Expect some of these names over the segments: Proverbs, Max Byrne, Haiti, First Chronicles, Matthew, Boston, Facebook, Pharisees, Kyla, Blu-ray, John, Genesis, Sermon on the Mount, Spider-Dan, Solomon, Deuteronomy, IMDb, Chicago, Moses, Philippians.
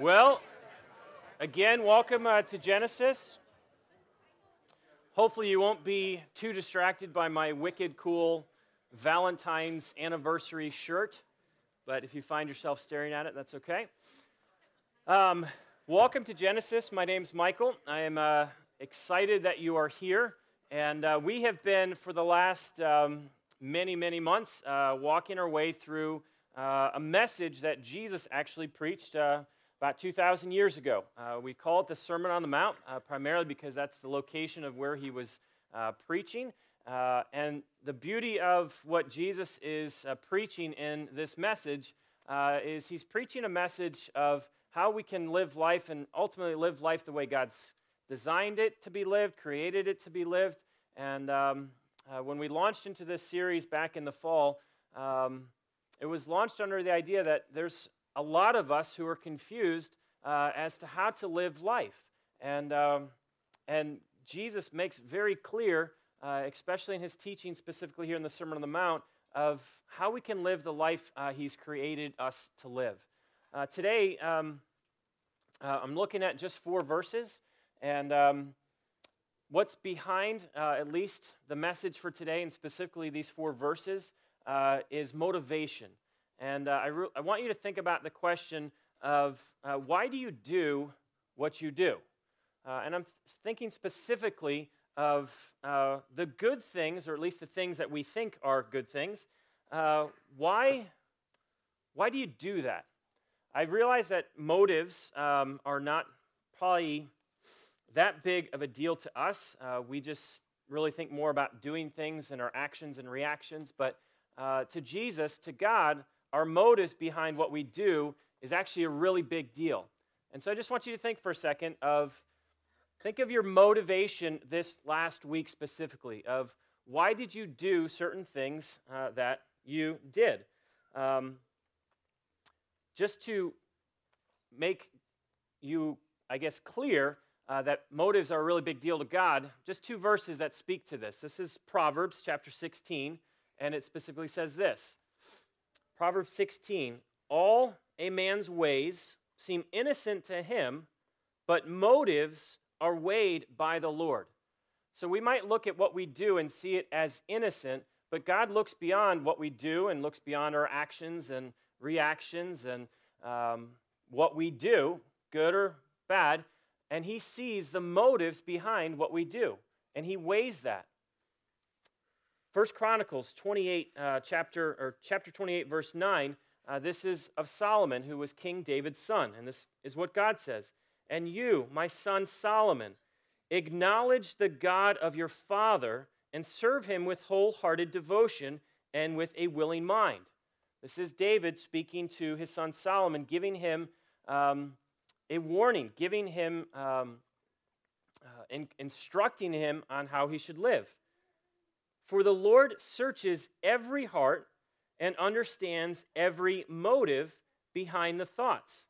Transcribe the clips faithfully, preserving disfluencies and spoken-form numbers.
Well, again, welcome uh, to Genesis. Hopefully you won't be too distracted by my wicked cool Valentine's anniversary shirt, but if you find yourself staring at it, that's okay. Um, welcome to Genesis. My name's Michael. I am uh, excited that you are here, and uh, we have been, for the last um, many, many months, uh, walking our way through uh, a message that Jesus actually preached uh About two thousand years ago. Uh, we call it the Sermon on the Mount, uh, primarily because that's the location of where he was uh, preaching. Uh, and the beauty of what Jesus is uh, preaching in this message uh, is he's preaching a message of how we can live life and ultimately live life the way God's designed it to be lived, created it to be lived. And um, uh, when we launched into this series back in the fall, um, it was launched under the idea that there's a lot of us who are confused uh, as to how to live life. And um, and Jesus makes very clear, uh, especially in his teaching, specifically here in the Sermon on the Mount, of how we can live the life uh, he's created us to live. Uh, today, um, uh, I'm looking at just four verses, and um, what's behind uh, at least the message for today, and specifically these four verses, uh, is motivation. And uh, I, re- I want you to think about the question of uh, why do you do what you do? Uh, and I'm th- thinking specifically of uh, the good things, or at least the things that we think are good things. Uh, why, why do you do that? I realize that motives um, are not probably that big of a deal to us. Uh, we just really think more about doing things and our actions and reactions. But uh, to Jesus, to God, our motives behind what we do is actually a really big deal. And so I just want you to think for a second of, think of your motivation this last week specifically, of why did you do certain things uh, that you did? Um, just to make you, I guess, clear uh, that motives are a really big deal to God, just two verses that speak to this. This is Proverbs chapter sixteen, and it specifically says this. Proverbs sixteen, all a man's ways seem innocent to him, but motives are weighed by the Lord. So we might look at what we do and see it as innocent, but God looks beyond what we do and looks beyond our actions and reactions and um, what we do, good or bad, and he sees the motives behind what we do, and he weighs that. First Chronicles twenty-eight, uh, chapter or chapter twenty-eight, verse nine, uh, this is of Solomon, who was King David's son, and this is what God says. And you, my son Solomon, acknowledge the God of your father and serve him with wholehearted devotion and with a willing mind. This is David speaking to his son Solomon, giving him um, a warning, giving him, um, uh, in- instructing him on how he should live. For the Lord searches every heart and understands every motive behind the thoughts.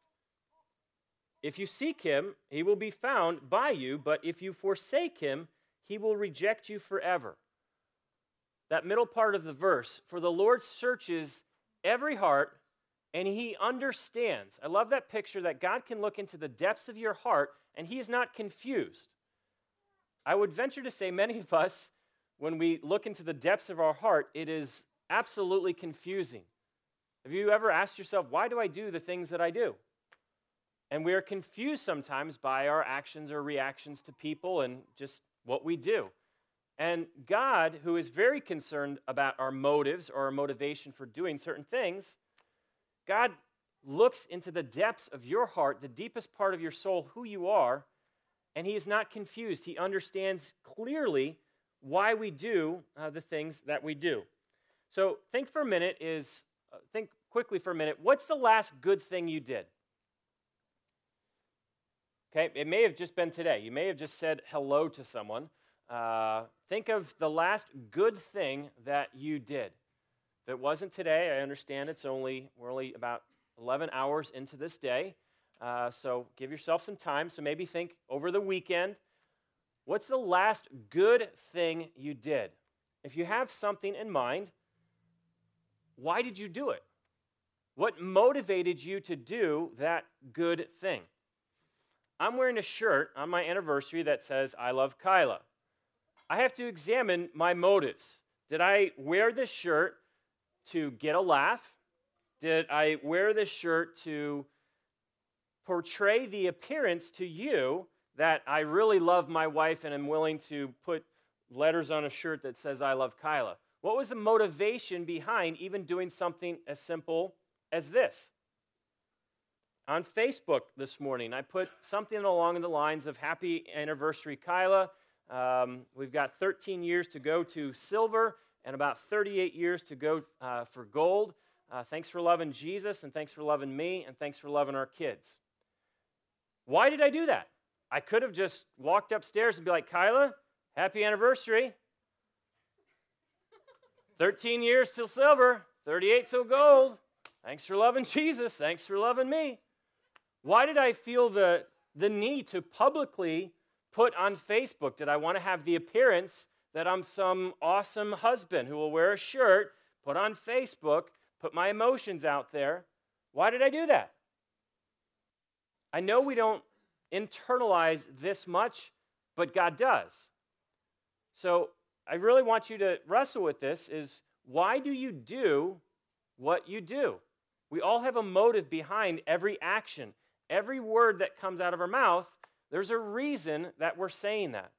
If you seek him, he will be found by you, but if you forsake him, he will reject you forever. That middle part of the verse, for the Lord searches every heart and he understands. I love that picture that God can look into the depths of your heart and he is not confused. I would venture to say many of us, when we look into the depths of our heart, it is absolutely confusing. Have you ever asked yourself, why do I do the things that I do? And we are confused sometimes by our actions or reactions to people and just what we do. And God, who is very concerned about our motives or our motivation for doing certain things, God looks into the depths of your heart, the deepest part of your soul, who you are, and he is not confused. He understands clearly why we do uh, the things that we do. So think for a minute is, uh, think quickly for a minute, what's the last good thing you did? Okay, it may have just been today. You may have just said hello to someone. Uh, think of the last good thing that you did. If it wasn't today, I understand it's only, we're only about eleven hours into this day, uh, so give yourself some time. So maybe think over the weekend, what's the last good thing you did? If you have something in mind, why did you do it? What motivated you to do that good thing? I'm wearing a shirt on my anniversary that says, I love Kyla. I have to examine my motives. Did I wear this shirt to get a laugh? Did I wear this shirt to portray the appearance to you that I really love my wife and I'm willing to put letters on a shirt that says, I love Kyla? What was the motivation behind even doing something as simple as this? On Facebook this morning, I put something along the lines of happy anniversary, Kyla. Um, we've got thirteen years to go to silver and about thirty-eight years to go uh, for gold. Uh, thanks for loving Jesus, and thanks for loving me, and thanks for loving our kids. Why did I do that? I could have just walked upstairs and be like, Kyla, happy anniversary. thirteen years till silver, thirty-eight till gold. Thanks for loving Jesus. Thanks for loving me. Why did I feel the, the need to publicly put on Facebook? Did I want to have the appearance that I'm some awesome husband who will wear a shirt, put on Facebook, put my emotions out there? Why did I do that? I know we don't internalize this much, but God does. So I really want you to wrestle with this, is why do you do what you do? We all have a motive behind every action. Every word that comes out of our mouth, there's a reason that we're saying that.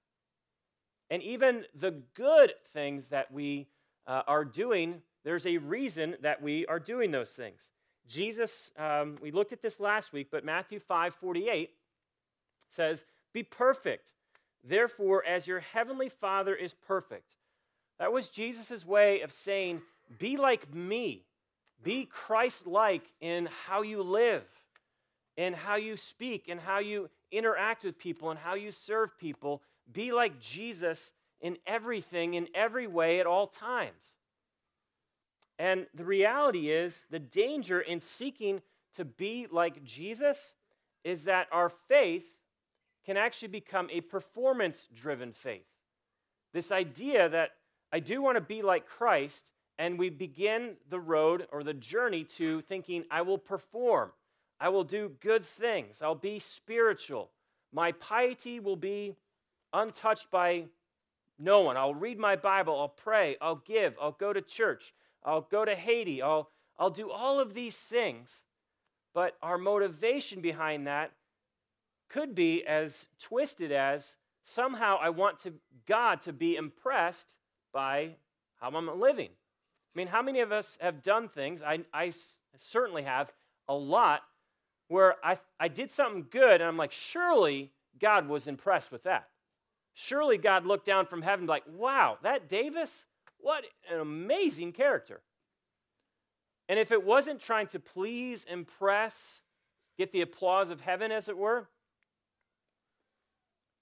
And even the good things that we uh, are doing, there's a reason that we are doing those things. Jesus, um, we looked at this last week, but Matthew five forty-eight says, be perfect, therefore, as your heavenly Father is perfect. That was Jesus' way of saying, be like me. Be Christ-like in how you live, in how you speak, in how you interact with people, and how you serve people. Be like Jesus in everything, in every way, at all times. And the reality is, the danger in seeking to be like Jesus is that our faith can actually become a performance-driven faith. This idea that I do want to be like Christ, and we begin the road or the journey to thinking, I will perform, I will do good things, I'll be spiritual, my piety will be untouched by no one, I'll read my Bible, I'll pray, I'll give, I'll go to church, I'll go to Haiti, I'll, I'll do all of these things. But our motivation behind that could be as twisted as, somehow I want to God to be impressed by how I'm living. I mean, how many of us have done things, I, I certainly have, a lot, where I, I did something good, and I'm like, surely God was impressed with that. Surely God looked down from heaven like, wow, that Davis, what an amazing character. And if it wasn't trying to please, impress, get the applause of heaven, as it were,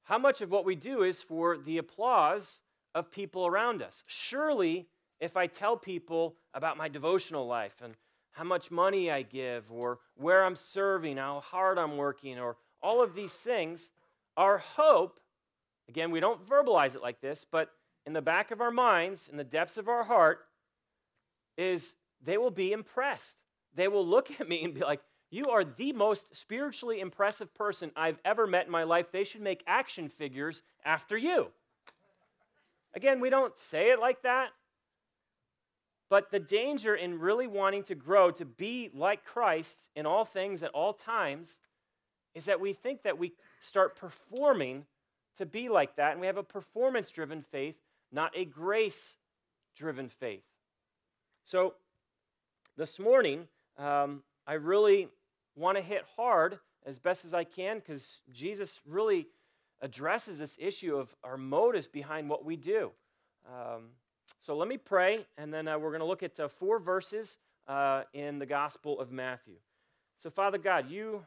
how much of what we do is for the applause of people around us? Surely, if I tell people about my devotional life and how much money I give or where I'm serving, how hard I'm working, or all of these things, our hope, again, we don't verbalize it like this, but in the back of our minds, in the depths of our heart, is they will be impressed. They will look at me and be like, you are the most spiritually impressive person I've ever met in my life. They should make action figures after you. Again, we don't say it like that. But the danger in really wanting to grow to be like Christ in all things at all times is that we think that we start performing to be like that, and we have a performance-driven faith, not a grace-driven faith. So this morning, um, I really want to hit hard as best as I can, because Jesus really addresses this issue of our motives behind what we do. Um, So let me pray, and then uh, we're going to look at uh, four verses uh, in the Gospel of Matthew. So, Father God, you,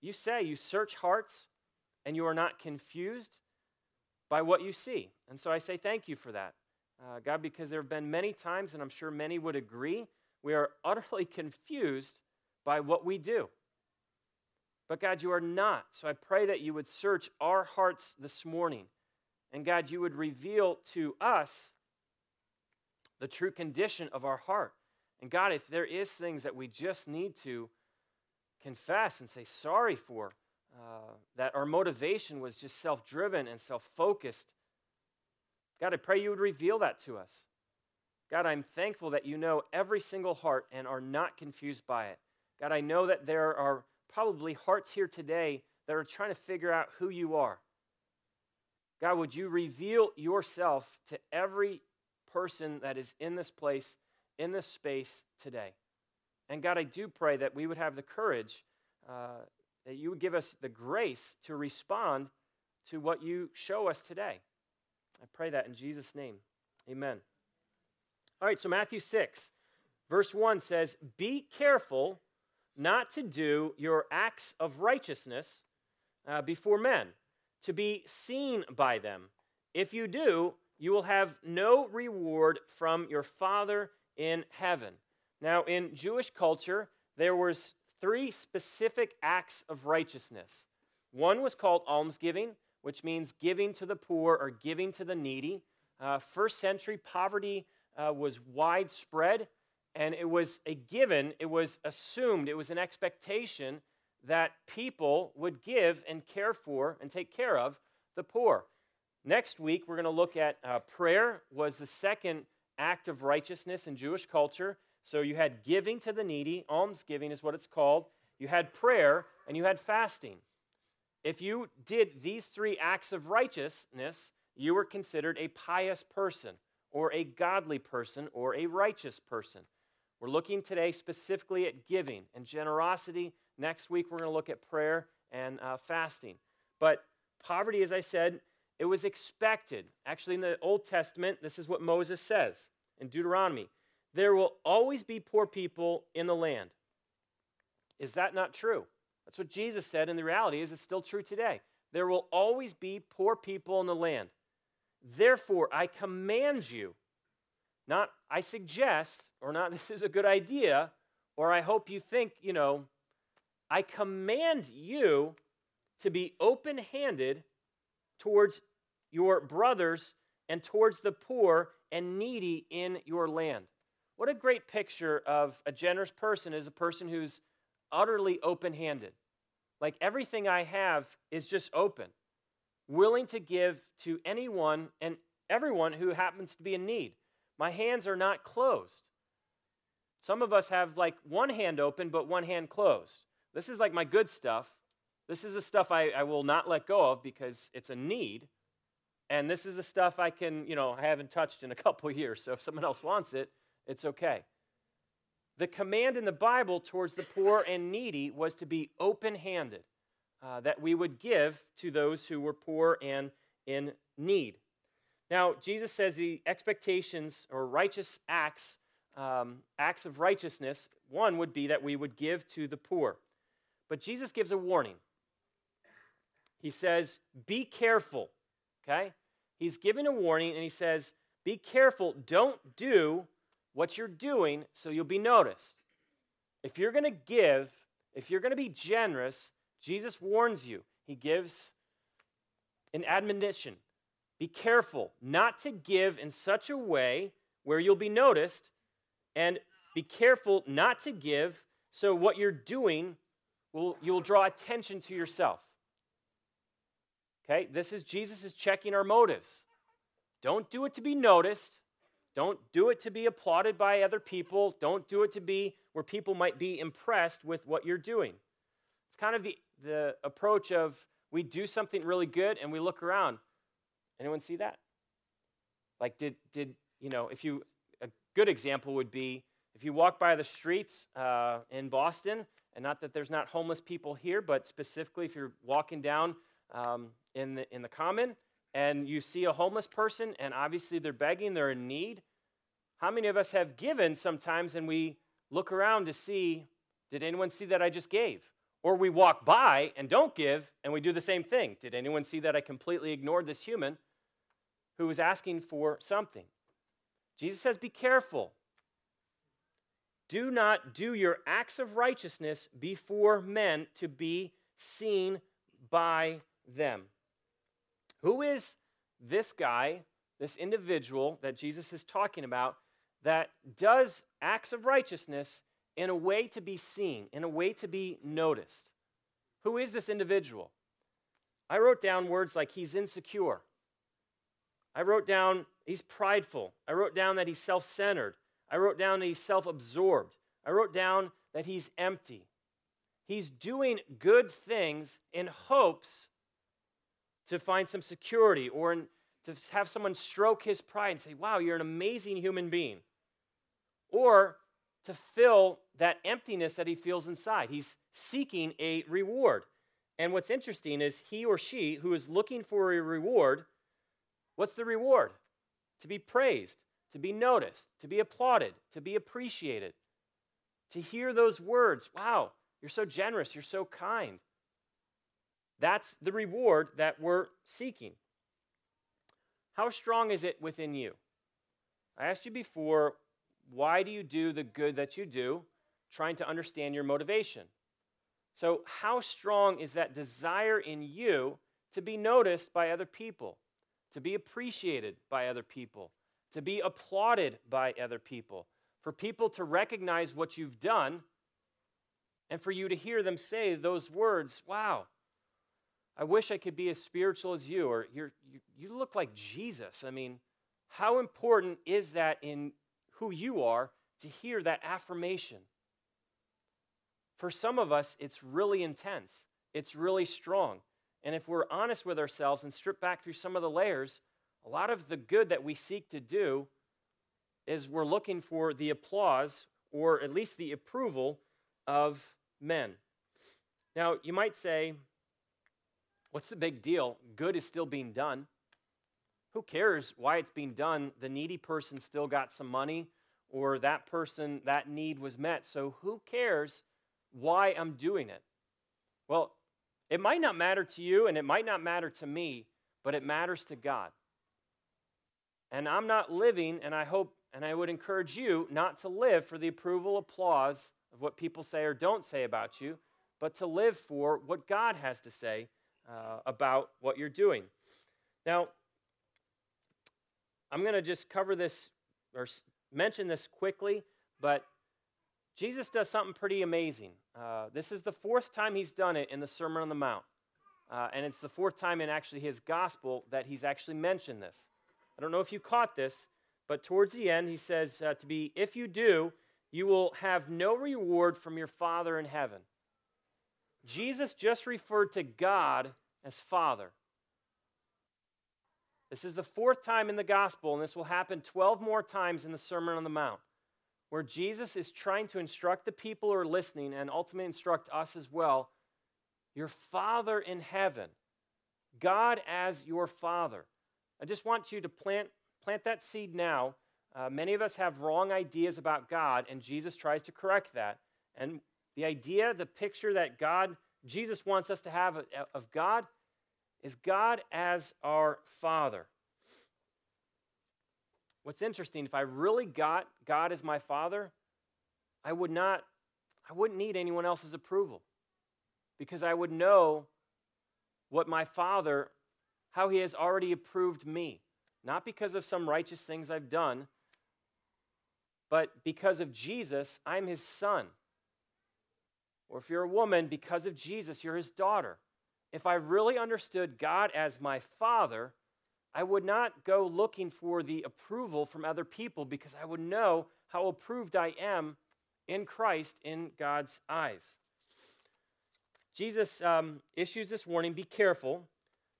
you say you search hearts, and you are not confused by what you see. And so I say thank you for that, uh, God, because there have been many times, and I'm sure many would agree, we are utterly confused by what we do. But, God, you are not. So I pray that you would search our hearts this morning, and, God, you would reveal to us the true condition of our heart, And God, if there is things that we just need to confess and say sorry for, uh, that our motivation was just self-driven and self-focused, God, I pray you would reveal that to us. God, I'm thankful that you know every single heart and are not confused by it. God, I know that there are probably hearts here today that are trying to figure out who you are. God, would you reveal yourself to every person that is in this place, in this space today? And God, I do pray that we would have the courage, uh, that you would give us the grace to respond to what you show us today. I pray that in Jesus' name. Amen. All right, so Matthew six, verse one says, "Be careful not to do your acts of righteousness uh, before men, to be seen by them. If you do, you will have no reward from your Father in heaven." Now, in Jewish culture, there was three specific acts of righteousness. One was called almsgiving, which means giving to the poor or giving to the needy. Uh, first century poverty uh, was widespread, and it was a given, it was assumed, it was an expectation that people would give and care for and take care of the poor. Next week, we're going to look at uh, prayer was the second act of righteousness in Jewish culture. So you had giving to the needy, almsgiving is what it's called. You had prayer, and you had fasting. If you did these three acts of righteousness, you were considered a pious person or a godly person or a righteous person. We're looking today specifically at giving and generosity. Next week, we're going to look at prayer and uh, fasting. But poverty, as I said, it was expected. Actually, in the Old Testament, this is what Moses says in Deuteronomy. There will always be poor people in the land. Is that not true? That's what Jesus said, and the reality is it's still true today. There will always be poor people in the land. Therefore, I command you, not I suggest, or not this is a good idea, or I hope you think, you know, I command you to be open-handed towards your brothers and towards the poor and needy in your land. What a great picture of a generous person is a person who's utterly open-handed. Like everything I have is just open, willing to give to anyone and everyone who happens to be in need. My hands are not closed. Some of us have like one hand open, but one hand closed. This is like my good stuff. This is the stuff I, I will not let go of because it's a need. And this is the stuff I can, you know, I haven't touched in a couple years. So if someone else wants it, it's okay. The command in the Bible towards the poor and needy was to be open-handed, uh, that we would give to those who were poor and in need. Now, Jesus says the expectations or righteous acts, um, acts of righteousness, one would be that we would give to the poor. But Jesus gives a warning. He says, be careful, okay? He's giving a warning, and he says, be careful, don't do what you're doing so you'll be noticed. If you're going to give, if you're going to be generous, Jesus warns you. He gives an admonition. Be careful not to give in such a way where you'll be noticed, and be careful not to give so what you're doing will you'll draw attention to yourself. Okay? This is Jesus is checking our motives. Don't do it to be noticed. Don't do it to be applauded by other people. Don't do it to be where people might be impressed with what you're doing. It's kind of the, the approach of we do something really good and we look around. Anyone see that? Like did, did you know, if you, a good example would be if you walk by the streets uh, in Boston, and not that there's not homeless people here, but specifically if you're walking down um, in the in the common, and you see a homeless person, and obviously they're begging, they're in need. How many of us have given sometimes, and we look around to see, did anyone see that I just gave? Or we walk by and don't give, and we do the same thing. Did anyone see that I completely ignored this human who was asking for something? Jesus says, be careful. Do not do your acts of righteousness before men to be seen by them. Who is this guy, this individual that Jesus is talking about that does acts of righteousness in a way to be seen, in a way to be noticed. Who is this individual? I wrote down words like he's insecure. I wrote down he's prideful. I wrote down that he's self-centered. I wrote down that he's self-absorbed. I wrote down that he's empty. He's doing good things in hopes to find some security or in, to have someone stroke his pride and say, wow, you're an amazing human being. Or to fill that emptiness that he feels inside. He's seeking a reward. And what's interesting is he or she who is looking for a reward, what's the reward? To be praised, to be noticed, to be applauded, to be appreciated, to hear those words, wow, you're so generous, you're so kind. That's the reward that we're seeking. How strong is it within you? I asked you before, why do you do the good that you do? Trying to understand your motivation. So how strong is that desire in you to be noticed by other people, to be appreciated by other people, to be applauded by other people, for people to recognize what you've done, and for you to hear them say those words, wow, I wish I could be as spiritual as you, or you're, you you look like Jesus. I mean, how important is that in who you are to hear that affirmation? For some of us, it's really intense. It's really strong. And if we're honest with ourselves and strip back through some of the layers, a lot of the good that we seek to do is we're looking for the applause or at least the approval of men. Now, you might say, what's the big deal? Good is still being done. Who cares why it's being done? The needy person still got some money, or that person, that need was met. So who cares why I'm doing it? Well, it might not matter to you, and it might not matter to me, but it matters to God. And I'm not living, and I hope, and I would encourage you not to live for the approval, applause of what people say or don't say about you, but to live for what God has to say Uh, about what you're doing. Now, I'm going to just cover this or mention this quickly, but Jesus does something pretty amazing. Uh, this is the fourth time he's done it in the Sermon on the Mount, uh, and it's the fourth time in actually his gospel that he's actually mentioned this. I don't know if you caught this, but towards the end he says uh, to be, if you do, you will have no reward from your Father in heaven. Jesus just referred to God as Father. This is the fourth time in the gospel, and this will happen twelve more times in the Sermon on the Mount, where Jesus is trying to instruct the people who are listening and ultimately instruct us as well, your Father in heaven, God as your Father. I just want you to plant, plant that seed now. Uh, many of us have wrong ideas about God, and Jesus tries to correct that. And the idea, the picture that God, Jesus wants us to have of God is God as our Father. What's interesting, if I really got God as my Father, I would not, I wouldn't need anyone else's approval because I would know what my Father, how he has already approved me, not because of some righteous things I've done, but because of Jesus, I'm his son. Or if you're a woman, because of Jesus, you're his daughter. If I really understood God as my Father, I would not go looking for the approval from other people because I would know how approved I am in Christ in God's eyes. Jesus um, issues this warning, be careful.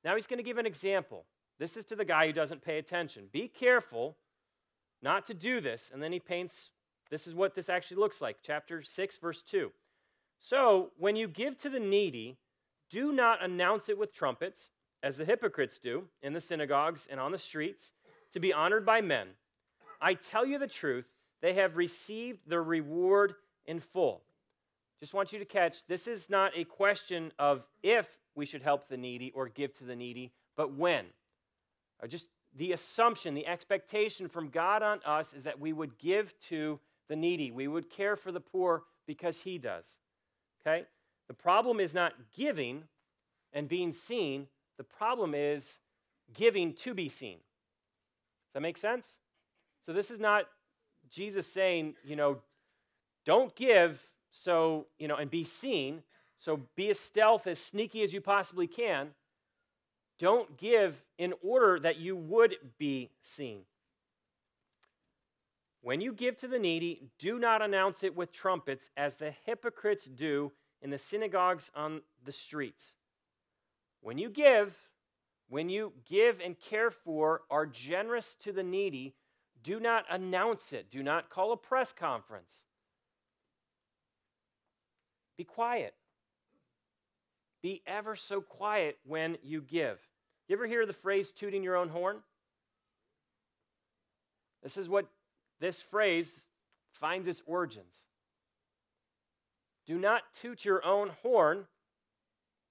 Now he's going to give an example. This is to the guy who doesn't pay attention. Be careful not to do this. And then he paints, this is what this actually looks like. Chapter six, verse two. So when you give to the needy, do not announce it with trumpets, as the hypocrites do in the synagogues and on the streets, to be honored by men. I tell you the truth, they have received their reward in full. Just want you to catch, this is not a question of if we should help the needy or give to the needy, but when. Or just the assumption, the expectation from God on us is that we would give to the needy. We would care for the poor because he does. Okay? The problem is not giving and being seen. The problem is giving to be seen. Does that make sense? So this is not Jesus saying, you know, don't give so, you know, and be seen, so be as stealth, as sneaky as you possibly can. Don't give in order that you would be seen. When you give to the needy, do not announce it with trumpets, as the hypocrites do in the synagogues on the streets. When you give, when you give and care for, are generous to the needy, do not announce it. Do not call a press conference. Be quiet. Be ever so quiet when you give. You ever hear the phrase tooting your own horn? This is what this phrase finds its origins. Do not toot your own horn.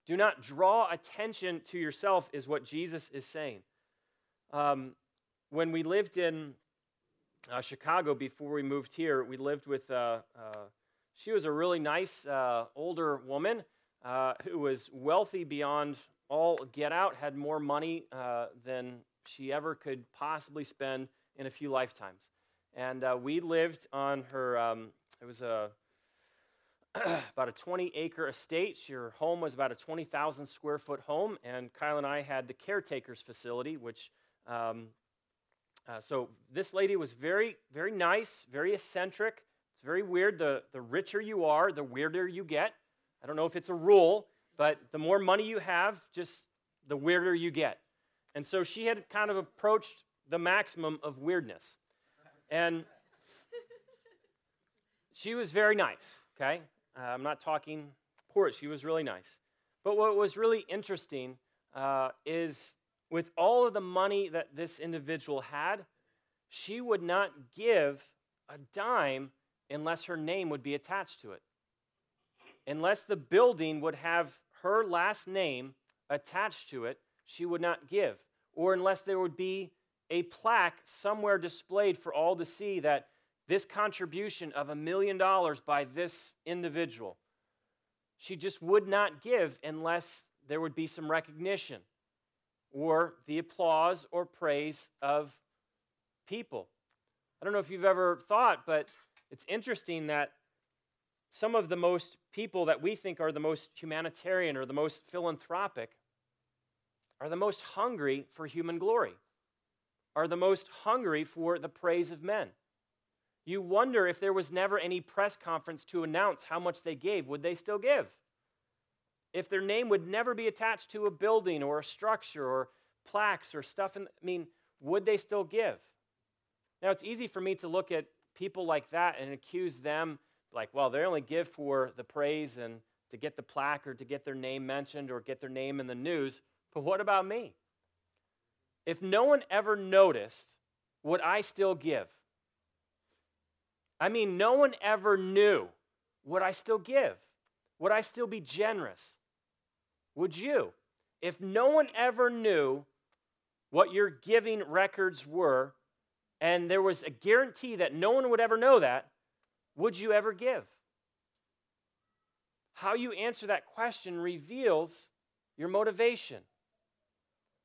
Do not draw attention to yourself is what Jesus is saying. Um, when we lived in uh, Chicago before we moved here, we lived with, uh, uh, she was a really nice uh, older woman uh, who was wealthy beyond all get out, had more money uh, than she ever could possibly spend in a few lifetimes. And uh, we lived on her, um, it was a, about a twenty-acre estate. Her home was about a twenty thousand square foot home, and Kyla and I had the caretaker's facility, which, um, uh, so this lady was very, very nice, very eccentric. It's very weird. The, the richer you are, the weirder you get. I don't know if it's a rule, but the more money you have, just the weirder you get. And so she had kind of approached the maximum of weirdness. And she was very nice, okay? Uh, I'm not talking poor. She was really nice. But what was really interesting uh, is with all of the money that this individual had, she would not give a dime unless her name would be attached to it, unless the building would have her last name attached to it, she would not give, or unless there would be a plaque somewhere displayed for all to see that this contribution of a million dollars by this individual. She just would not give unless there would be some recognition or the applause or praise of people. I don't know if you've ever thought, but it's interesting that some of the most people that we think are the most humanitarian or the most philanthropic are the most hungry for human glory, are the most hungry for the praise of men. You wonder if there was never any press conference to announce how much they gave, would they still give? If their name would never be attached to a building or a structure or plaques or stuff, in, I mean, would they still give? Now, it's easy for me to look at people like that and accuse them, like, well, they only give for the praise and to get the plaque or to get their name mentioned or get their name in the news, but what about me? If no one ever noticed, would I still give? I mean, no one ever knew, would I still give? Would I still be generous? Would you? If no one ever knew what your giving records were, and there was a guarantee that no one would ever know that, would you ever give? How you answer that question reveals your motivation.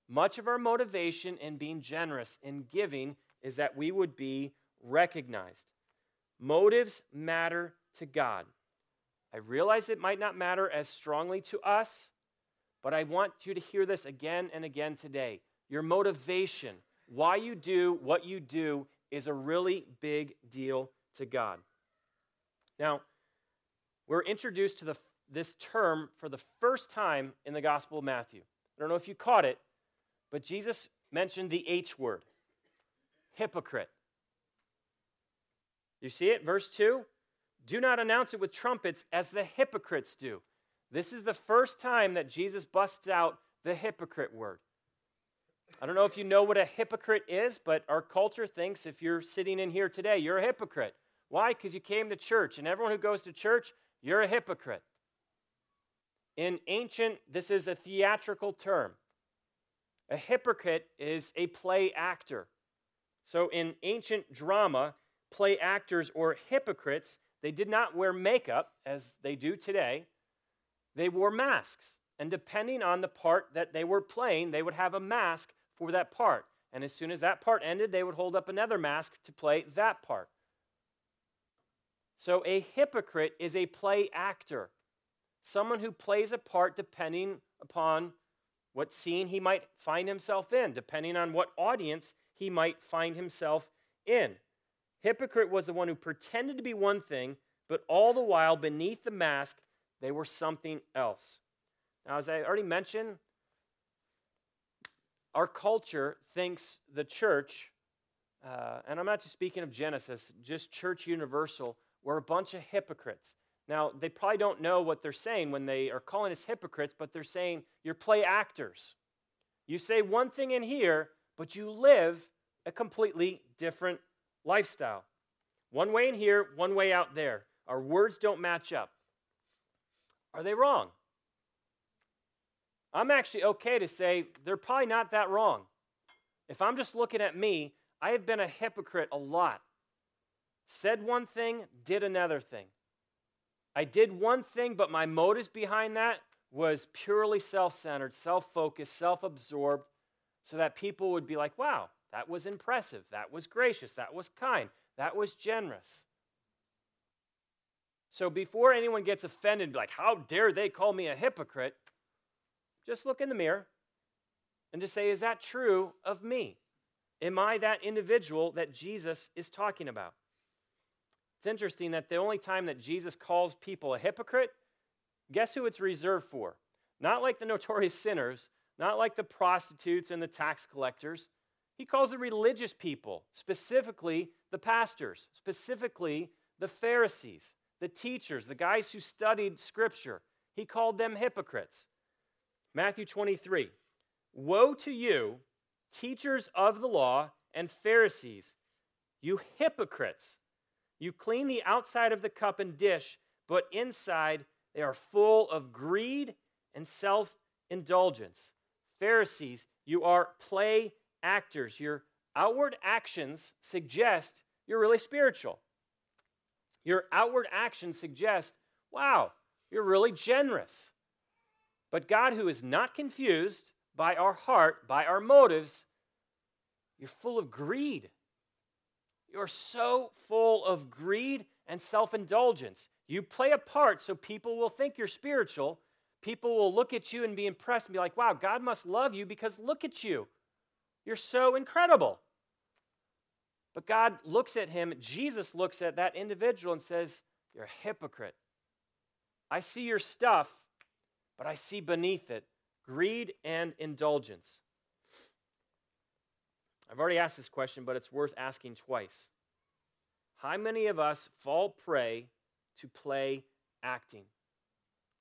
Much of our motivation in being generous and giving is that we would be recognized. Motives matter to God. I realize it might not matter as strongly to us, but I want you to hear this again and again today. Your motivation, why you do what you do, is a really big deal to God. Now, we're introduced to the, this term for the first time in the Gospel of Matthew. I don't know if you caught it, but Jesus mentioned the H word, hypocrite. You see it? Verse two, do not announce it with trumpets as the hypocrites do. This is the first time that Jesus busts out the hypocrite word. I don't know if you know what a hypocrite is, but our culture thinks if you're sitting in here today, you're a hypocrite. Why? Because you came to church, and everyone who goes to church, you're a hypocrite. In ancient, this is a theatrical term. A hypocrite is a play actor. So in ancient drama, play actors or hypocrites, they did not wear makeup as they do today. They wore masks. And depending on the part that they were playing, they would have a mask for that part. And as soon as that part ended, they would hold up another mask to play that part. So a hypocrite is a play actor, someone who plays a part depending upon what scene he might find himself in, depending on what audience he might find himself in. Hypocrite was the one who pretended to be one thing, but all the while, beneath the mask, they were something else. Now, as I already mentioned, our culture thinks the church, uh, and I'm not just speaking of Genesis, just church universal, we're a bunch of hypocrites. Now, they probably don't know what they're saying when they are calling us hypocrites, but they're saying, you're play actors. You say one thing in here, but you live a completely different lifestyle. One way in here, one way out there. Our words don't match up. Are they wrong? I'm actually okay to say they're probably not that wrong. If I'm just looking at me, I have been a hypocrite a lot. Said one thing, did another thing. I did one thing, but my motives behind that was purely self-centered, self-focused, self-absorbed, so that people would be like, wow, that was impressive, that was gracious, that was kind, that was generous. So before anyone gets offended, like, how dare they call me a hypocrite, just look in the mirror and just say, is that true of me? Am I that individual that Jesus is talking about? It's interesting that the only time that Jesus calls people a hypocrite, guess who it's reserved for? Not like the notorious sinners, not like the prostitutes and the tax collectors. He calls the religious people, specifically the pastors, specifically the Pharisees, the teachers, the guys who studied Scripture. He called them hypocrites. Matthew twenty-three, woe to you, teachers of the law and Pharisees, you hypocrites! You clean the outside of the cup and dish, but inside they are full of greed and self-indulgence. Pharisees, you are play actors. Your outward actions suggest you're really spiritual. Your outward actions suggest, wow, you're really generous. But God, who is not confused by our heart, by our motives, you're full of greed. You're so full of greed and self-indulgence. You play a part so people will think you're spiritual. People will look at you and be impressed and be like, wow, God must love you because look at you. You're so incredible. But God looks at him, Jesus looks at that individual and says, you're a hypocrite. I see your stuff, but I see beneath it greed and indulgence. I've already asked this question, but it's worth asking twice. How many of us fall prey to play acting?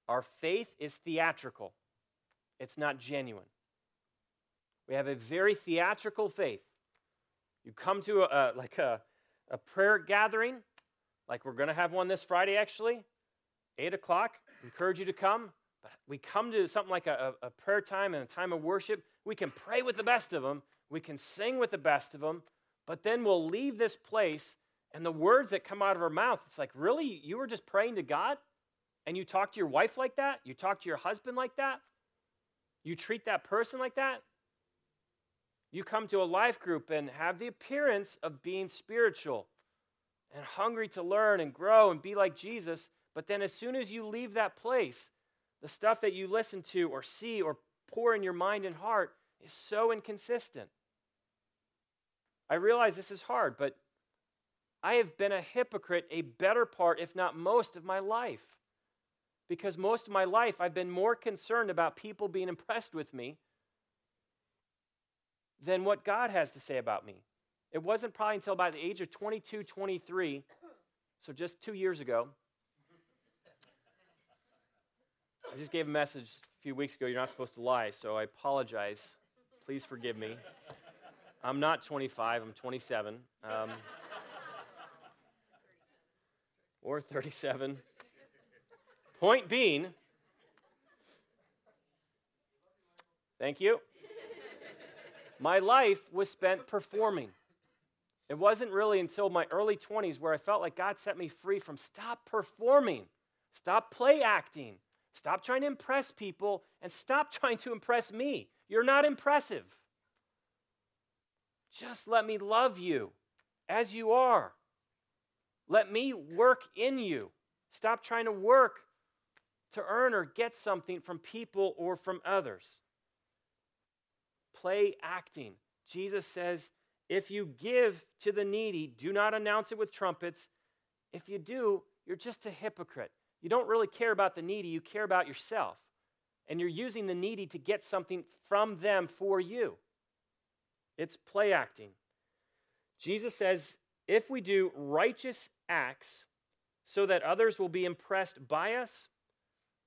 Our faith is theatrical. It's not genuine. We have a very theatrical faith. You come to a, a, like a, a prayer gathering, like we're going to have one this Friday, actually, eight o'clock. Encourage you to come. But we come to something like a, a prayer time and a time of worship. We can pray with the best of them. We can sing with the best of them, but then we'll leave this place, and the words that come out of our mouth, it's like, really? You were just praying to God? And you talk to your wife like that? You talk to your husband like that? You treat that person like that? You come to a life group and have the appearance of being spiritual and hungry to learn and grow and be like Jesus, but then as soon as you leave that place, the stuff that you listen to or see or pour in your mind and heart is so inconsistent. I realize this is hard, but I have been a hypocrite a better part, if not most, of my life. Because most of my life, I've been more concerned about people being impressed with me than what God has to say about me. It wasn't probably until about the age of twenty-two, twenty-three, so just two years ago. I just gave a message a few weeks ago, you're not supposed to lie, so I apologize. Please forgive me. I'm not twenty-five, I'm twenty-seven. Um, or thirty-seven. Point being, thank you. My life was spent performing. It wasn't really until my early twenties where I felt like God set me free from stop performing, stop play acting, stop trying to impress people, and stop trying to impress me. You're not impressive. Just let me love you as you are. Let me work in you. Stop trying to work to earn or get something from people or from others. Play acting. Jesus says, if you give to the needy, do not announce it with trumpets. If you do, you're just a hypocrite. You don't really care about the needy. You care about yourself. And you're using the needy to get something from them for you. It's play acting. Jesus says, if we do righteous acts so that others will be impressed by us,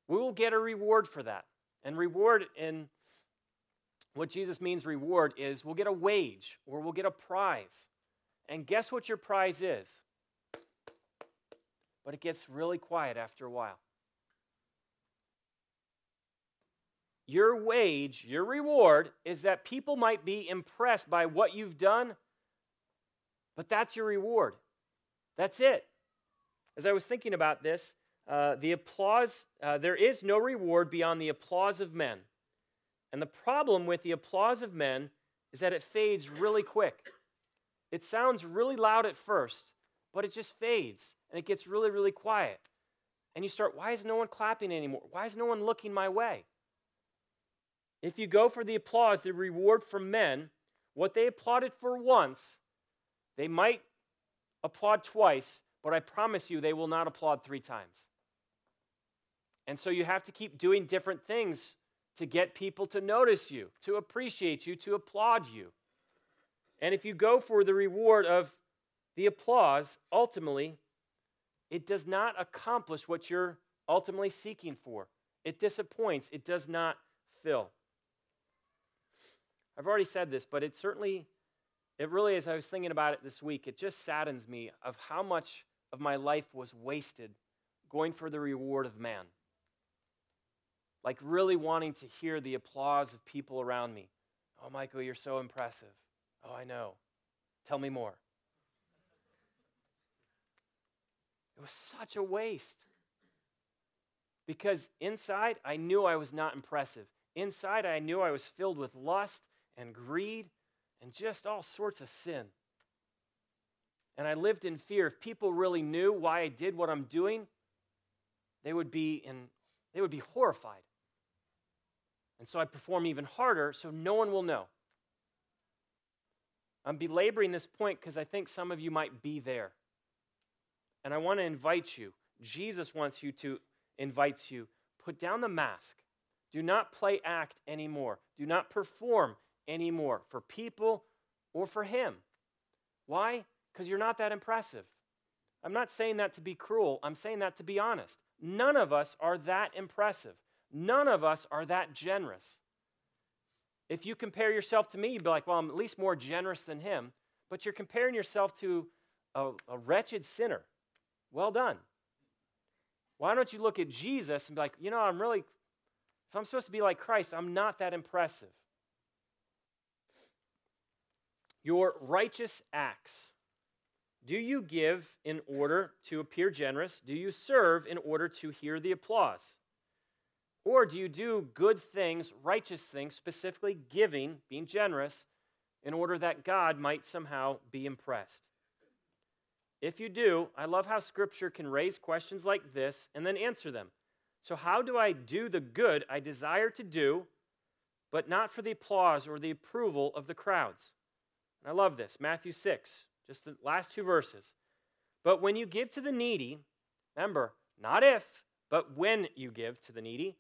we will get a reward for that. And reward, in what Jesus means reward, is we'll get a wage or we'll get a prize. And guess what your prize is? But it gets really quiet after a while. Your wage, your reward, is that people might be impressed by what you've done, but that's your reward. That's it. As I was thinking about this, uh, the applause, uh, there is no reward beyond the applause of men. And the problem with the applause of men is that it fades really quick. It sounds really loud at first, but it just fades, and it gets really, really quiet. And you start, why is no one clapping anymore? Why is no one looking my way? If you go for the applause, the reward from men, what they applauded for once, they might applaud twice, but I promise you they will not applaud three times. And so you have to keep doing different things to get people to notice you, to appreciate you, to applaud you. And if you go for the reward of the applause, ultimately, it does not accomplish what you're ultimately seeking for. It disappoints. It does not fill. I've already said this, but it certainly, it really, as I was thinking about it this week, it just saddens me of how much of my life was wasted going for the reward of man. Like really wanting to hear the applause of people around me. Oh, Michael, you're so impressive. Oh, I know. Tell me more. It was such a waste. Because inside, I knew I was not impressive. Inside, I knew I was filled with lust and greed and just all sorts of sin. And I lived in fear. If people really knew why I did what I'm doing, they would be in, they would be horrified. And so I perform even harder so no one will know. I'm belaboring this point because I think some of you might be there. And I want to invite you. Jesus wants you to, invites you, put down the mask. Do not play act anymore. Do not perform anymore for people or for him. Why? Because you're not that impressive. I'm not saying that to be cruel. I'm saying that to be honest. None of us are that impressive. None of us are that generous. If you compare yourself to me, you'd be like, well, I'm at least more generous than him. But you're comparing yourself to a, a wretched sinner. Well done. Why don't you look at Jesus and be like, you know, I'm really, if I'm supposed to be like Christ, I'm not that impressive. Your righteous acts. Do you give in order to appear generous? Do you serve in order to hear the applause? Or do you do good things, righteous things, specifically giving, being generous, in order that God might somehow be impressed? If you do, I love how Scripture can raise questions like this and then answer them. So how do I do the good I desire to do, but not for the applause or the approval of the crowds? And I love this, Matthew six, just the last two verses. But when you give to the needy, remember, not if, but when you give to the needy,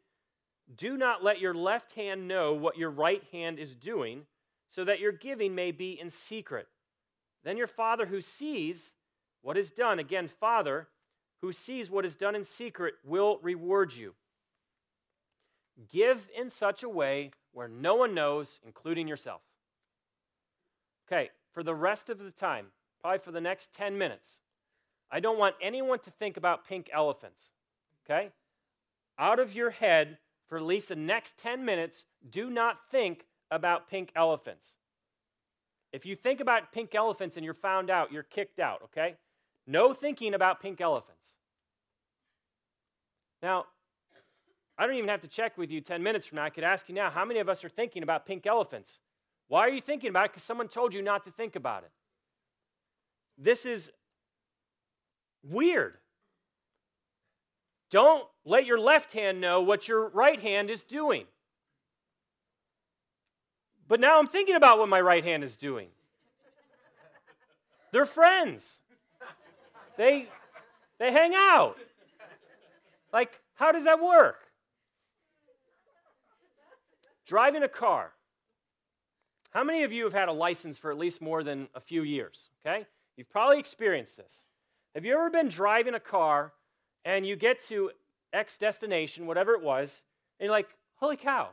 do not let your left hand know what your right hand is doing, so that your giving may be in secret. Then your Father who sees what is done, again, Father, who sees what is done in secret, will reward you. Give in such a way where no one knows, including yourself. Okay, for the rest of the time, probably for the next ten minutes, I don't want anyone to think about pink elephants, okay? Out of your head, for at least the next ten minutes, do not think about pink elephants. If you think about pink elephants and you're found out, you're kicked out, okay? No thinking about pink elephants. Now, I don't even have to check with you ten minutes from now. I could ask you now, how many of us are thinking about pink elephants? Why are you thinking about it? Because someone told you not to think about it. This is Weird. Don't let your left hand know what your right hand is doing. But now I'm thinking about what my right hand is doing. They're friends. They, they hang out. Like, how does that work? Driving a car. How many of you have had a license for at least more than a few years? Okay? You've probably experienced this. Have you ever been driving a car and you get to X destination, whatever it was, and you're like, holy cow,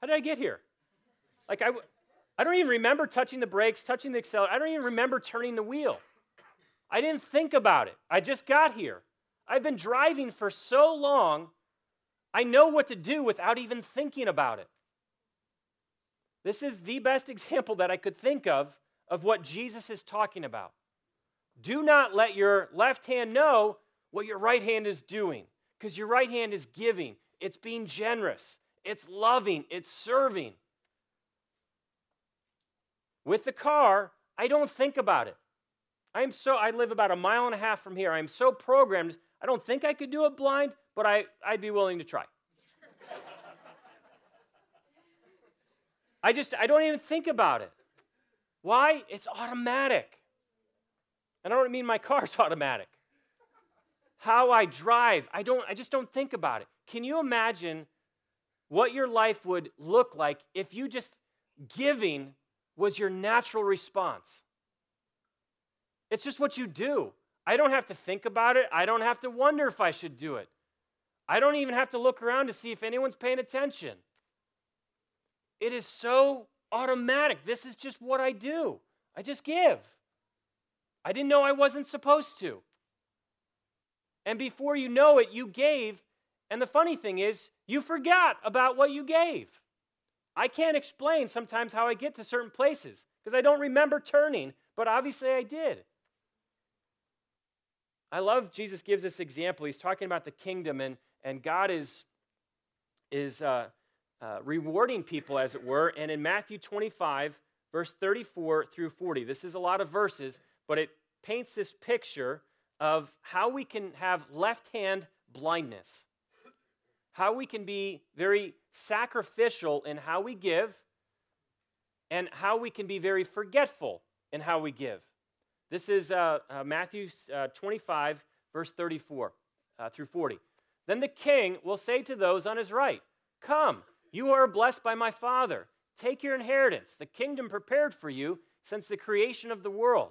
how did I get here? Like, I, I don't even remember touching the brakes, touching the accelerator. I don't even remember turning the wheel. I didn't think about it. I just got here. I've been driving for so long, I know what to do without even thinking about it. This is the best example that I could think of of what Jesus is talking about. Do not let your left hand know what your right hand is doing, because your right hand is giving. It's being generous. It's loving. It's serving. With the car, I don't think about it. I am so, I live about a mile and a half from here. I am so programmed. I don't think I could do it blind, but I, I'd be willing to try. I just, I don't even think about it. Why? It's automatic. And I don't mean my car's automatic. How I drive, I don't, I just don't think about it. Can you imagine what your life would look like if you just giving was your natural response? It's just what you do. I don't have to think about it. I don't have to wonder if I should do it. I don't even have to look around to see if anyone's paying attention. It is so automatic. This is just what I do. I just give. I didn't know I wasn't supposed to. And before you know it, you gave. And the funny thing is, you forgot about what you gave. I can't explain sometimes how I get to certain places because I don't remember turning, but obviously I did. I love Jesus gives this example. He's talking about the kingdom, and, and God is... is uh, Uh, rewarding people, as it were, and in Matthew twenty-five, verse thirty-four through forty. This is a lot of verses, but it paints this picture of how we can have left-hand blindness, how we can be very sacrificial in how we give, and how we can be very forgetful in how we give. This is uh, uh, Matthew uh, twenty-five, verse thirty-four uh, through forty. Then the king will say to those on his right, "Come, you are blessed by my Father. Take your inheritance, the kingdom prepared for you since the creation of the world.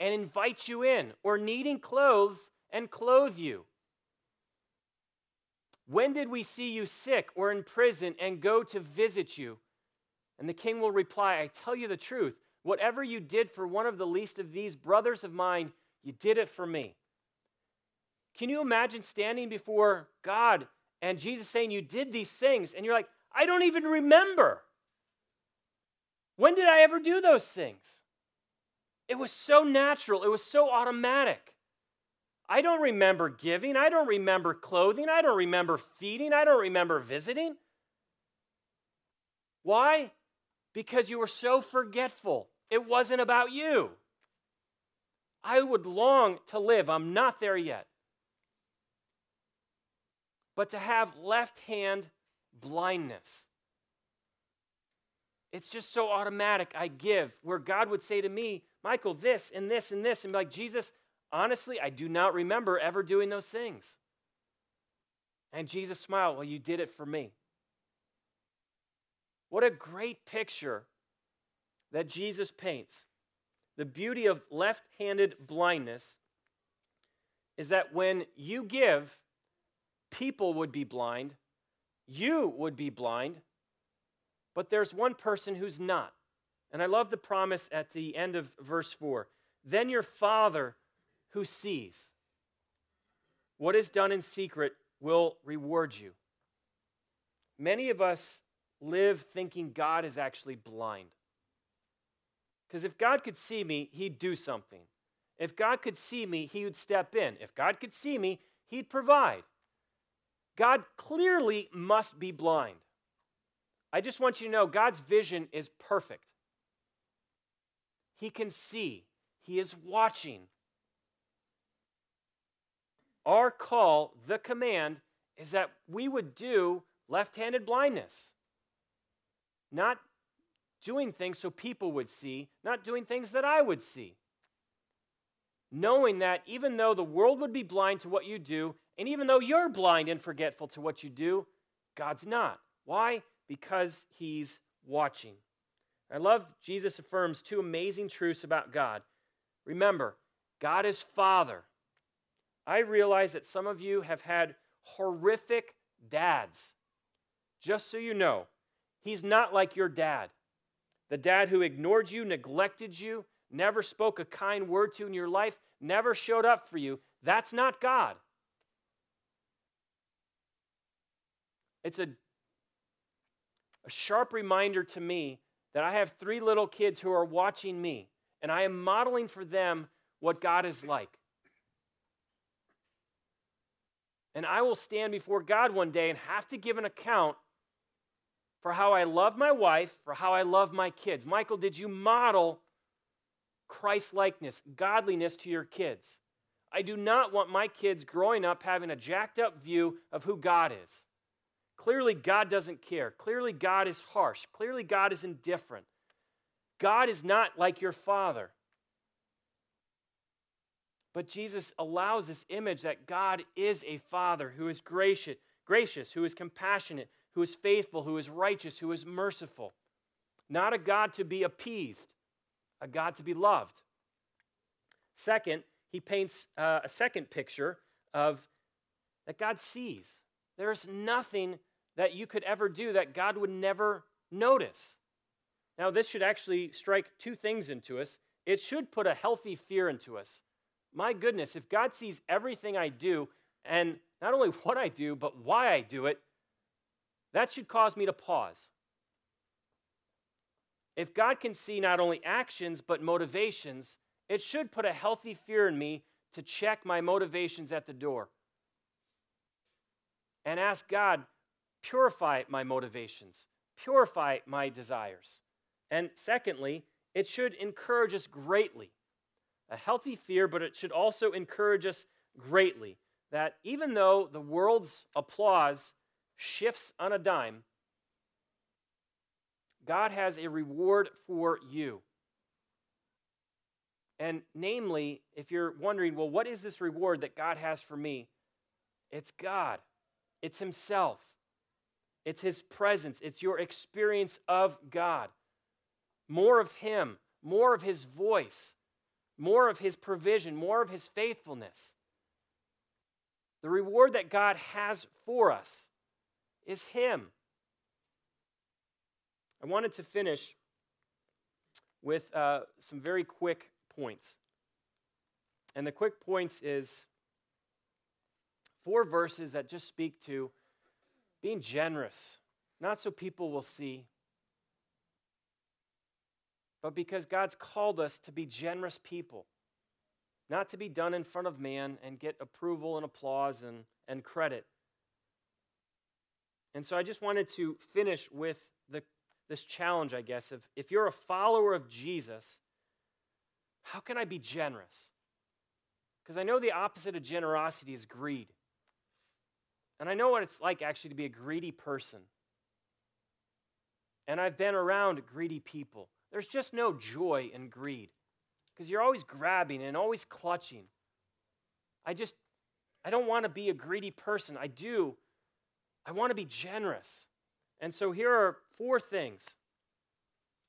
and invite you in, or needing clothes and clothe you? When did we see you sick or in prison and go to visit you?" And the king will reply, "I tell you the truth, whatever you did for one of the least of these brothers of mine, you did it for me." Can you imagine standing before God and Jesus saying, "You did these things," and you're like, "I don't even remember. When did I ever do those things?" It was so natural. It was so automatic. I don't remember giving. I don't remember clothing. I don't remember feeding. I don't remember visiting. Why? Because you were so forgetful. It wasn't about you. I would long to live. I'm not there yet. But to have left-hand blindness. It's just so automatic, I give, where God would say to me, "Michael, this and this and this," and be like, "Jesus, honestly, I do not remember ever doing those things." And Jesus smiled, "Well, you did it for me." What a great picture that Jesus paints. The beauty of left-handed blindness is that when you give, people would be blind, you would be blind, but there's one person who's not. And I love the promise at the end of verse four. "Then your Father who sees. What is done in secret will reward you. Many of us live thinking God is actually blind. Because if God could see me, he'd do something. If God could see me, he would step in. If God could see me, he'd provide. God clearly must be blind. I just want you to know God's vision is perfect. He can see. He is watching. Our call, the command, is that we would do left-handed blindness. Not doing things so people would see, not doing things that I would see. Knowing that even though the world would be blind to what you do, and even though you're blind and forgetful to what you do, God's not. Why? Because he's watching. I love Jesus affirms two amazing truths about God. Remember, God is Father. I realize that some of you have had horrific dads. Just so you know, he's not like your dad. The dad who ignored you, neglected you, never spoke a kind word to you in your life, never showed up for you. That's not God. It's a, a sharp reminder to me that I have three little kids who are watching me, and I am modeling for them what God is like. And I will stand before God one day and have to give an account for how I love my wife, for how I love my kids. Michael, did you model Christ-likeness, godliness to your kids? I do not want my kids growing up having a jacked-up view of who God is. Clearly, God doesn't care. Clearly, God is harsh. Clearly, God is indifferent. God is not like your father. But Jesus allows this image that God is a father who is gracious, gracious, who is compassionate, who is faithful, who is righteous, who is merciful. Not a God to be appeased, a God to be loved. Second, he paints uh, a second picture of that God sees. There is nothing that you could ever do that God would never notice. Now, this should actually strike two things into us. It should put a healthy fear into us. My goodness, if God sees everything I do, and not only what I do, but why I do it, that should cause me to pause. If God can see not only actions, but motivations, it should put a healthy fear in me to check my motivations at the door and ask God, purify my motivations, purify my desires. And secondly, it should encourage us greatly. A healthy fear, but it should also encourage us greatly that even though the world's applause shifts on a dime, God has a reward for you. And namely, if you're wondering, well, what is this reward that God has for me? It's God. It's himself. It's his presence. It's your experience of God. More of him, more of his voice, more of his provision, more of his faithfulness. The reward that God has for us is him. I wanted to finish with uh, some very quick points. And the quick points is four verses that just speak to being generous, not so people will see, but because God's called us to be generous people, not to be done in front of man and get approval and applause and, and credit. And so I just wanted to finish with the, this challenge, I guess, of if you're a follower of Jesus, how can I be generous? Because I know the opposite of generosity is greed. And I know what it's like actually to be a greedy person. And I've been around greedy people. There's just no joy in greed because you're always grabbing and always clutching. I just, I don't want to be a greedy person. I do. I want to be generous. And so here are four things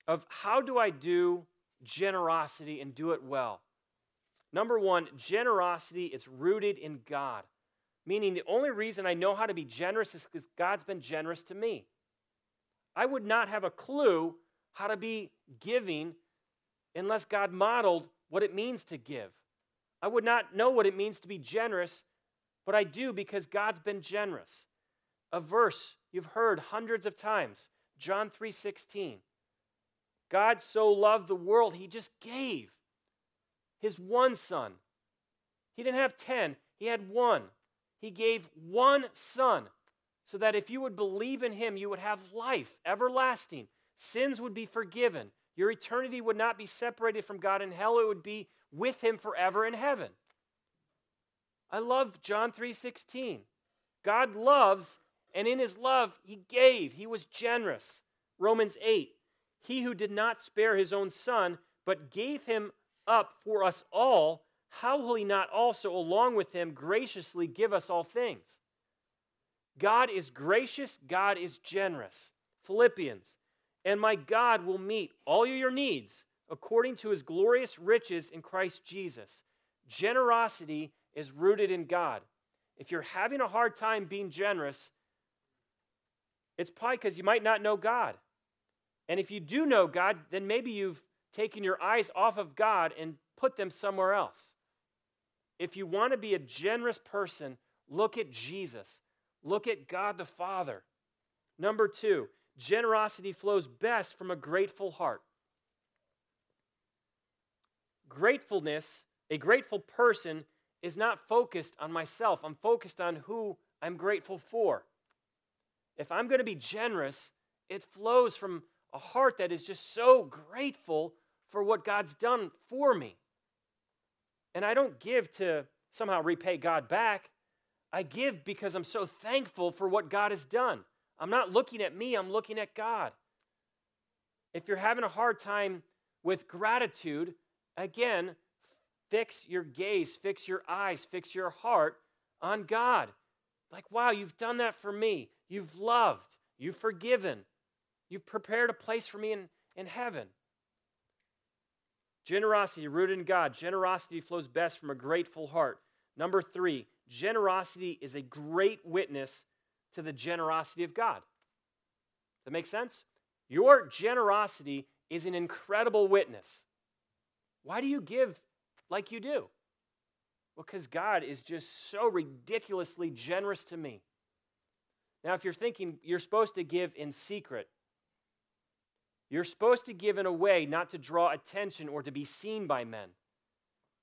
of how do I do generosity and do it well. Number one, generosity is rooted in God, meaning the only reason I know how to be generous is because God's been generous to me. I would not have a clue how to be giving unless God modeled what it means to give. I would not know what it means to be generous, but I do because God's been generous. A verse you've heard hundreds of times, John three sixteen. God so loved the world, he just gave his one son. He didn't have ten, he had one. He gave one son so that if you would believe in him, you would have life everlasting. Sins would be forgiven. Your eternity would not be separated from God in hell. It would be with him forever in heaven. I love John three sixteen. God loves, and in his love, he gave. He was generous. Romans eight, he who did not spare his own son, but gave him up for us all, how will he not also, along with him, graciously give us all things? God is gracious. God is generous. Philippians, and my God will meet all your needs according to his glorious riches in Christ Jesus. Generosity is rooted in God. If you're having a hard time being generous, it's probably because you might not know God. And if you do know God, then maybe you've taken your eyes off of God and put them somewhere else. If you want to be a generous person, look at Jesus. Look at God the Father. Number two, generosity flows best from a grateful heart. Gratefulness, a grateful person is not focused on myself. I'm focused on who I'm grateful for. If I'm going to be generous, it flows from a heart that is just so grateful for what God's done for me. And I don't give to somehow repay God back. I give because I'm so thankful for what God has done. I'm not looking at me, I'm looking at God. If you're having a hard time with gratitude, again, fix your gaze, fix your eyes, fix your heart on God. Like, wow, you've done that for me. You've loved, you've forgiven, you've prepared a place for me in, in heaven. Generosity rooted in God. Generosity flows best from a grateful heart. Number three, generosity is a great witness to the generosity of God. That makes sense? Your generosity is an incredible witness. Why do you give like you do? Well, because God is just so ridiculously generous to me. Now, if you're thinking you're supposed to give in secret, you're supposed to give in a way not to draw attention or to be seen by men.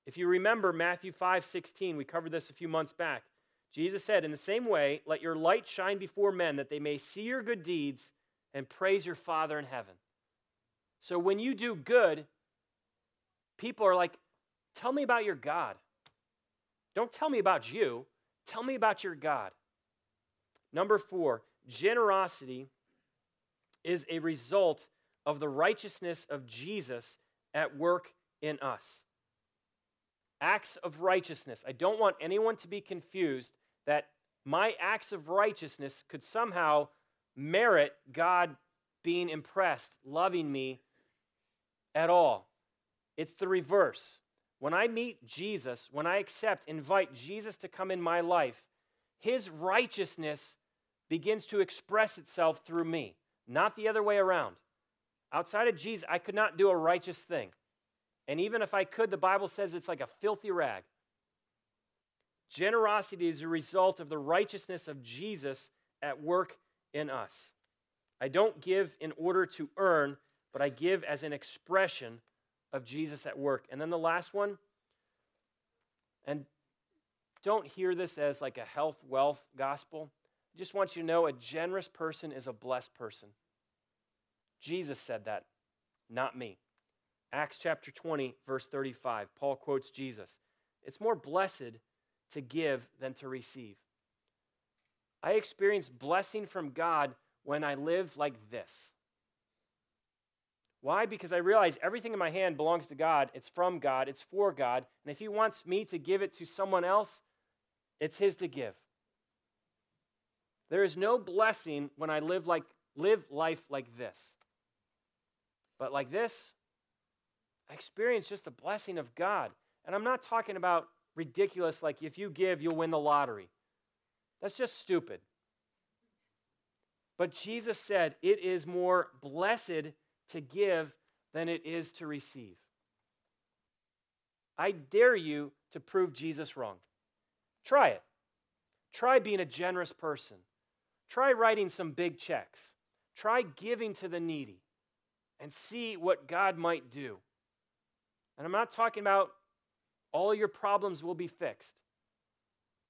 If you remember Matthew five sixteen, we covered this a few months back. Jesus said, in the same way, let your light shine before men that they may see your good deeds and praise your Father in heaven. So when you do good, people are like, tell me about your God. Don't tell me about you. Tell me about your God. Number four, generosity is a result of the righteousness of Jesus at work in us. Acts of righteousness. I don't want anyone to be confused that my acts of righteousness could somehow merit God being impressed, loving me at all. It's the reverse. When I meet Jesus, when I accept, invite Jesus to come in my life, his righteousness begins to express itself through me, not the other way around. Outside of Jesus, I could not do a righteous thing. And even if I could, the Bible says it's like a filthy rag. Generosity is a result of the righteousness of Jesus at work in us. I don't give in order to earn, but I give as an expression of Jesus at work. And then the last one, and don't hear this as like a health, wealth gospel. I just want you to know a generous person is a blessed person. Jesus said that, not me. Acts chapter twenty, verse thirty-five, Paul quotes Jesus. It's more blessed to give than to receive. I experience blessing from God when I live like this. Why? Because I realize everything in my hand belongs to God. It's from God. It's for God. And if he wants me to give it to someone else, it's his to give. There is no blessing when I live like live life like this. But like this, I experience just the blessing of God. And I'm not talking about ridiculous, like if you give, you'll win the lottery. That's just stupid. But Jesus said it is more blessed to give than it is to receive. I dare you to prove Jesus wrong. Try it. Try being a generous person. Try writing some big checks. Try giving to the needy and see what God might do. And I'm not talking about all your problems will be fixed,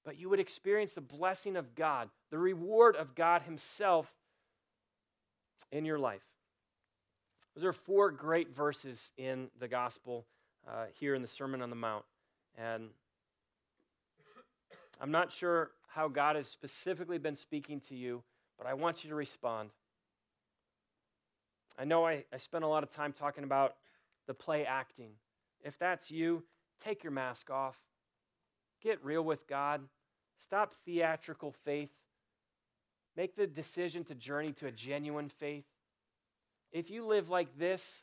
but you would experience the blessing of God, the reward of God himself in your life. Those are four great verses in the gospel uh, here in the Sermon on the Mount. And I'm not sure how God has specifically been speaking to you, but I want you to respond. I know I, I spent a lot of time talking about the play acting. If that's you, take your mask off. Get real with God. Stop theatrical faith. Make the decision to journey to a genuine faith. If you live like this,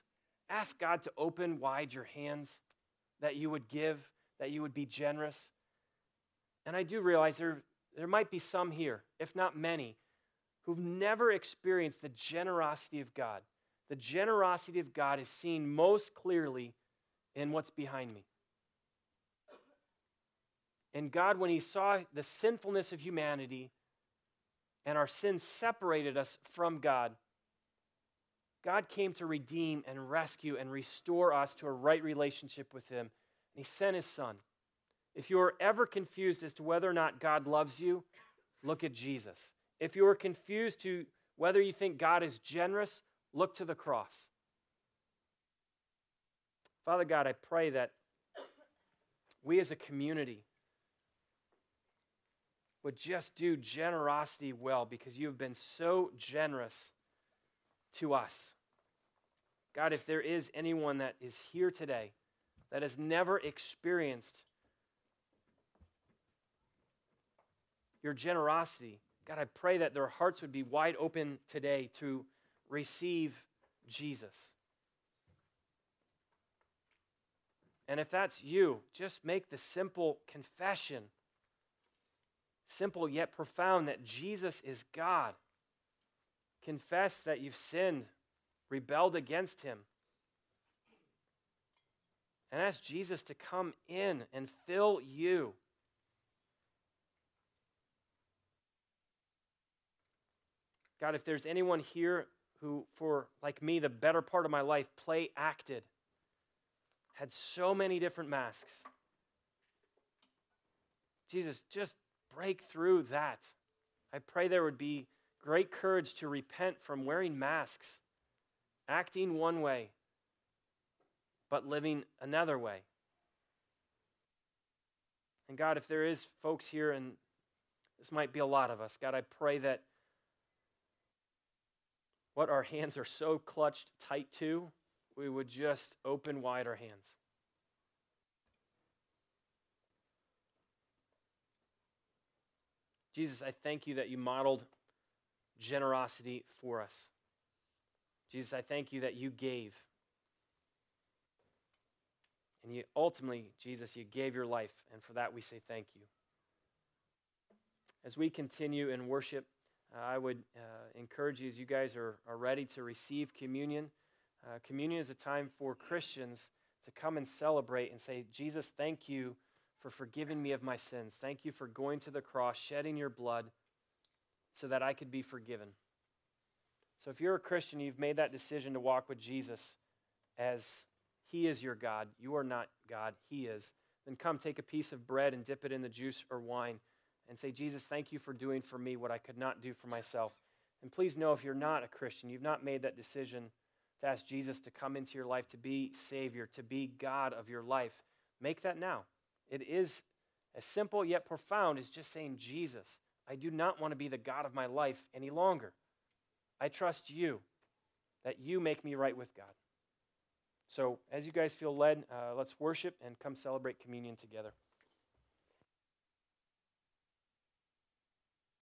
ask God to open wide your hands, that you would give, that you would be generous. And I do realize there, there might be some here, if not many, who've never experienced the generosity of God. The generosity of God is seen most clearly in what's behind me. And God, when he saw the sinfulness of humanity and our sin separated us from God, God came to redeem and rescue and restore us to a right relationship with him. And he sent his son. If you are ever confused as to whether or not God loves you, look at Jesus. If you are confused to whether you think God is generous, look to the cross. Father God, I pray that we as a community would just do generosity well, because you have been so generous to us. God, if there is anyone that is here today that has never experienced your generosity, God, I pray that their hearts would be wide open today to receive Jesus. And if that's you, just make the simple confession, simple yet profound, that Jesus is God. Confess that you've sinned, rebelled against him, and ask Jesus to come in and fill you. God, if there's anyone here who, for, like me, the better part of my life, play acted, had so many different masks, Jesus, just break through that. I pray there would be great courage to repent from wearing masks, acting one way, but living another way. And God, if there is folks here, and this might be a lot of us, God, I pray that what our hands are so clutched tight to, we would just open wide our hands. Jesus, I thank you that you modeled generosity for us. Jesus, I thank you that you gave. And you ultimately, Jesus, you gave your life, and for that we say thank you. As we continue in worship, uh, I would uh, encourage you, as you guys are, are ready to receive communion. Uh, communion is a time for Christians to come and celebrate and say, Jesus, thank you for forgiving me of my sins. Thank you for going to the cross, shedding your blood, so that I could be forgiven. So if you're a Christian, you've made that decision to walk with Jesus as he is your God. You are not God, he is. Then come take a piece of bread and dip it in the juice or wine and say, Jesus, thank you for doing for me what I could not do for myself. And please know, if you're not a Christian, you've not made that decision to ask Jesus to come into your life, to be Savior, to be God of your life, make that now. It is as simple yet profound as just saying, Jesus, I do not want to be the God of my life any longer. I trust you, that you make me right with God. So as you guys feel led, uh, let's worship and come celebrate communion together.